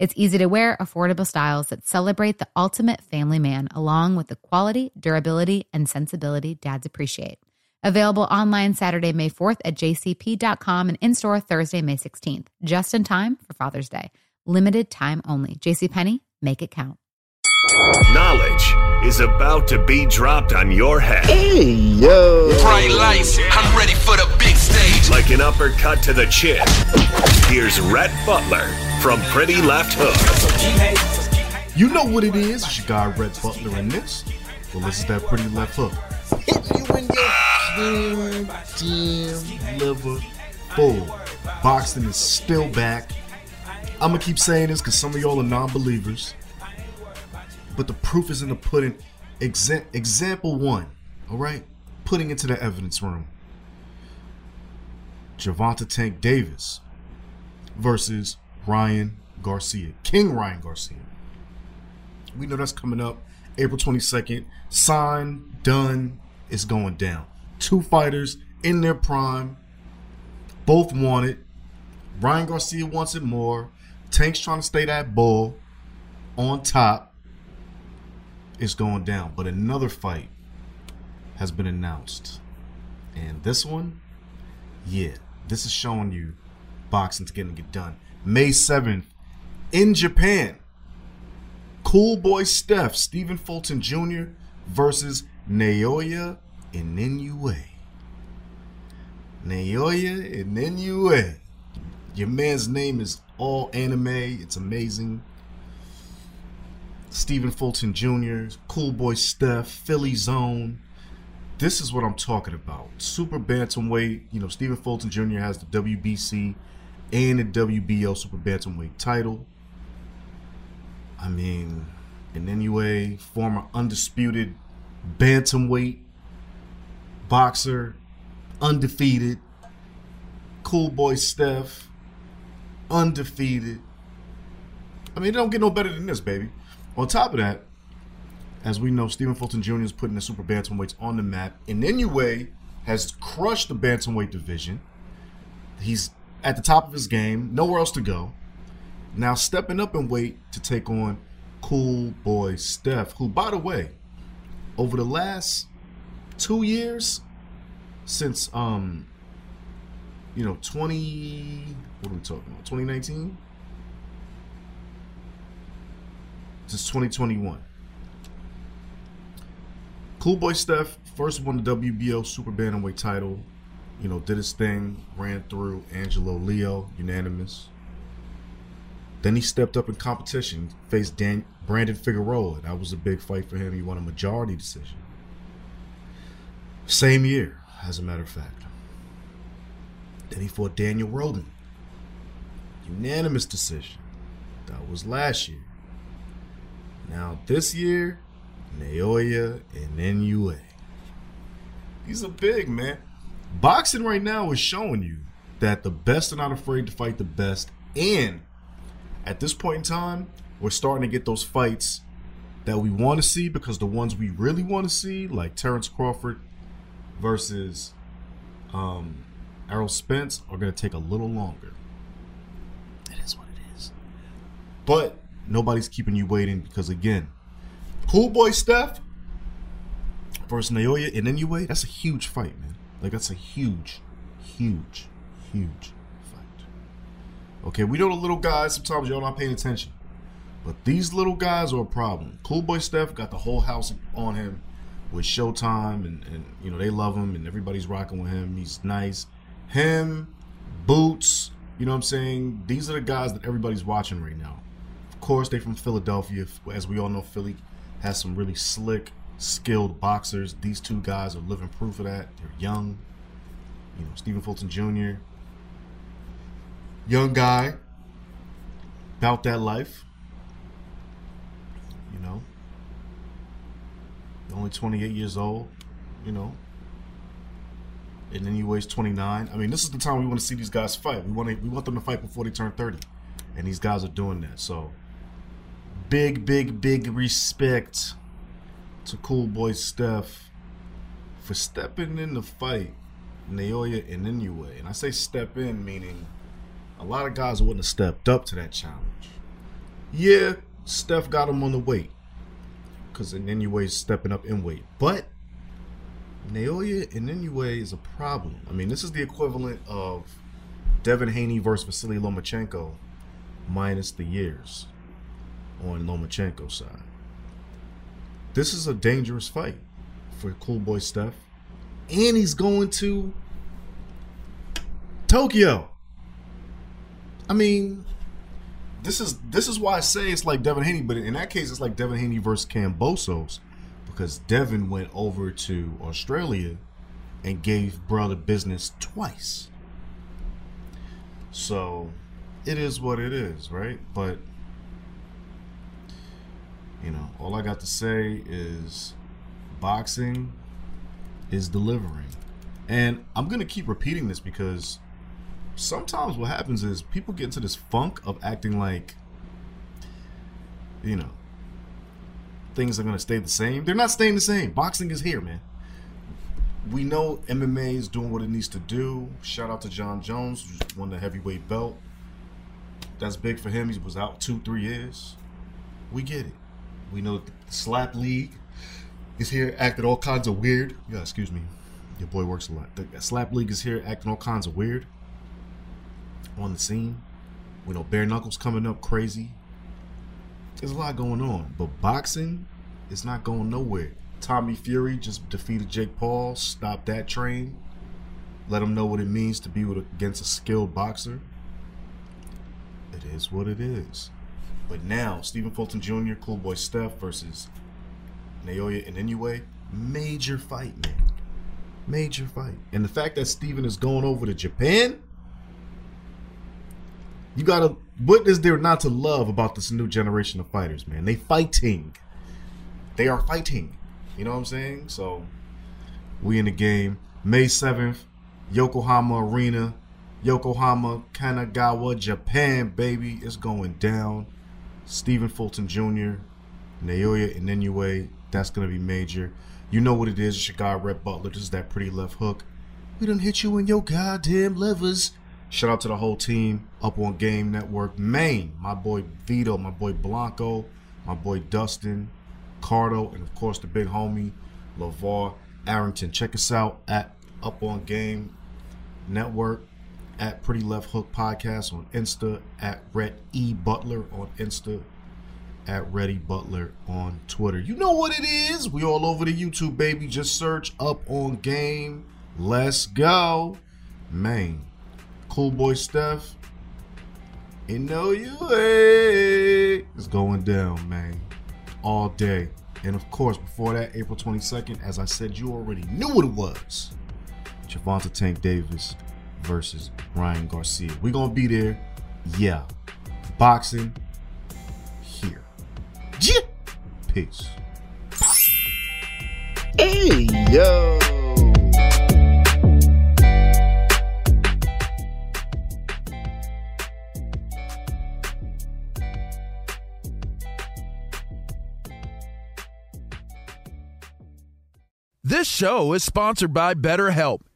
It's easy to wear, affordable styles that celebrate the ultimate family man, along with the quality, durability, and sensibility dads appreciate. Available online Saturday, May 4th at jcp.com and in-store Thursday, May 16th. Just in time for Father's Day. Limited time only. JCPenney, make it count. Knowledge is about to be dropped on your head. Hey, yo. Bright lights, I'm ready for the big stage. Like an uppercut to the chin. Here's Rhett Butler from Pretty Left Hook. You know what it is. It's your guy, Rhett Butler, in this. Well, this is that Pretty Left Hook. Hit you in your damn liver full. Boxing is still back. I'm going to keep saying this because some of y'all are non-believers. But the proof is in the pudding. Example one, all right? Putting into the evidence room. Gervonta Tank Davis versus Ryan Garcia. King Ryan Garcia. We know that's coming up April 22nd. Signed, done, it's going down. 2 fighters in their prime. Both want it. Ryan Garcia wants it more. Tank's trying to stay that bull on top. It's going down, but another fight has been announced, and this one, this is showing you boxing's getting to get done. May 7th in Japan, Cool Boy Steph, Stephen Fulton Jr. versus Naoya Inoue. Naoya Inoue, your man's name is all anime. It's amazing. Stephen Fulton Jr., Cool Boy Steph, Philly Zone. This is what I'm talking about. Super bantamweight. You know, Stephen Fulton Jr. has the WBC and the WBO super bantamweight title. I mean, in any way, former undisputed bantamweight boxer, undefeated. Cool Boy Steph, undefeated. I mean, it don't get no better than this, baby. On top of that, as we know, Stephen Fulton Jr. is putting the super bantamweights on the map. And Inoue has crushed the bantamweight division. He's at the top of his game, nowhere else to go. Now stepping up in weight to take on Cool Boy Steph, who, by the way, over the last 2 years, since 2019? Since 2021. Cool Boy Steph first won the WBO super bantamweight title. You know, did his thing, ran through Angelo Leo, unanimous. Then he stepped up in competition, faced Brandon Figueroa. That was a big fight for him. He won a majority decision. Same year, as a matter of fact. Then he fought Daniel Roden. Unanimous decision. That was last year. Now, this year, Naoya and Inoue. These are big, man. Boxing right now is showing you that the best are not afraid to fight the best. And at this point in time, we're starting to get those fights that we want to see, because the ones we really want to see, like Terrence Crawford versus Errol Spence, are going to take a little longer. It is what it is. But nobody's keeping you waiting because, again, Cool Boy Steph versus Naoya and Inoue, that's a huge fight, man. Like, that's a huge, huge, huge fight. Okay, we know the little guys, sometimes y'all not paying attention. But these little guys are a problem. Cool Boy Steph got the whole house on him with Showtime, and you know, they love him, and everybody's rocking with him. He's nice. Him, Boots, you know what I'm saying? These are the guys that everybody's watching right now. Of course, they're from Philadelphia. As we all know, Philly has some really slick, skilled boxers. These two guys are living proof of that. They're young. You know, Stephen Fulton Jr., young guy, about that life. You know, only 28 years old, you know, and then he weighs 29. I mean, this is the time we want to see these guys fight. We want them to fight before they turn 30, and these guys are doing that. So big respect to Cool Boy Steph for stepping in the fight Naoya and Inoue. And I say step in, meaning a lot of guys wouldn't have stepped up to that challenge. Yeah, Steph got him on the weight, because Inoue is stepping up in weight. But Naoya and Inoue is a problem. I mean, this is the equivalent of Devin Haney versus Vasily Lomachenko minus the years on Lomachenko's side. This is a dangerous fight for Cool Boy Steph. And he's going to Tokyo. I mean, this is why I say it's like Devin Haney, but in that case, it's like Devin Haney versus Cambosos, because Devin went over to Australia and gave brother business twice. So it is what it is, right? But, you know, all I got to say is boxing is delivering. And I'm going to keep repeating this, because sometimes what happens is people get into this funk of acting like, you know, things are going to stay the same. They're not staying the same. Boxing is here, man. We know MMA is doing what it needs to do. Shout out to John Jones, who won the heavyweight belt. That's big for him. He was out 2-3 years. We get it. We know the slap league is here, acting all kinds of weird. Yeah, excuse me. Your boy works a lot. The slap league is here, acting all kinds of weird on the scene. We know bare knuckles coming up crazy. There's a lot going on, but boxing is not going nowhere. Tommy Fury just defeated Jake Paul. Stop that train. Let him know what it means to be against a skilled boxer. It is what it is. But now, Stephen Fulton Jr., Cool Boy Steph versus Naoya and Inoue, major fight, man. Major fight. And the fact that Stephen is going over to Japan, you gotta, what is there not to love about this new generation of fighters, man? They fighting. They are fighting. You know what I'm saying? So, we in the game. May 7th, Yokohama Arena, Yokohama, Kanagawa, Japan, baby. It's going down. Stephen Fulton Jr., Naoya and Inoue, that's going to be major. You know what it is. It's your guy, Rhett Butler. This is that Pretty Left Hook. We done hit you in your goddamn livers. Shout out to the whole team up on Game Network. Maine, my boy Vito, my boy Blanco, my boy Dustin, Cardo, and of course the big homie, Lavar Arrington. Check us out at Up on Game Network, at Pretty Left Hook Podcast on Insta, at Rhett E. Butler on Insta, at Reddy Butler on Twitter. You know what it is. We all over the YouTube, baby. Just search Up on Game. Let's go. Maine. Cool Boy Steph. Inoue. It's going down, man. All day. And of course, before that, April 22nd, as I said, you already knew what it was. Gervonta Tank Davis versus Ryan Garcia. We're going to be there. Yeah. Boxing. Peace. Hey, yo. This show is sponsored by BetterHelp.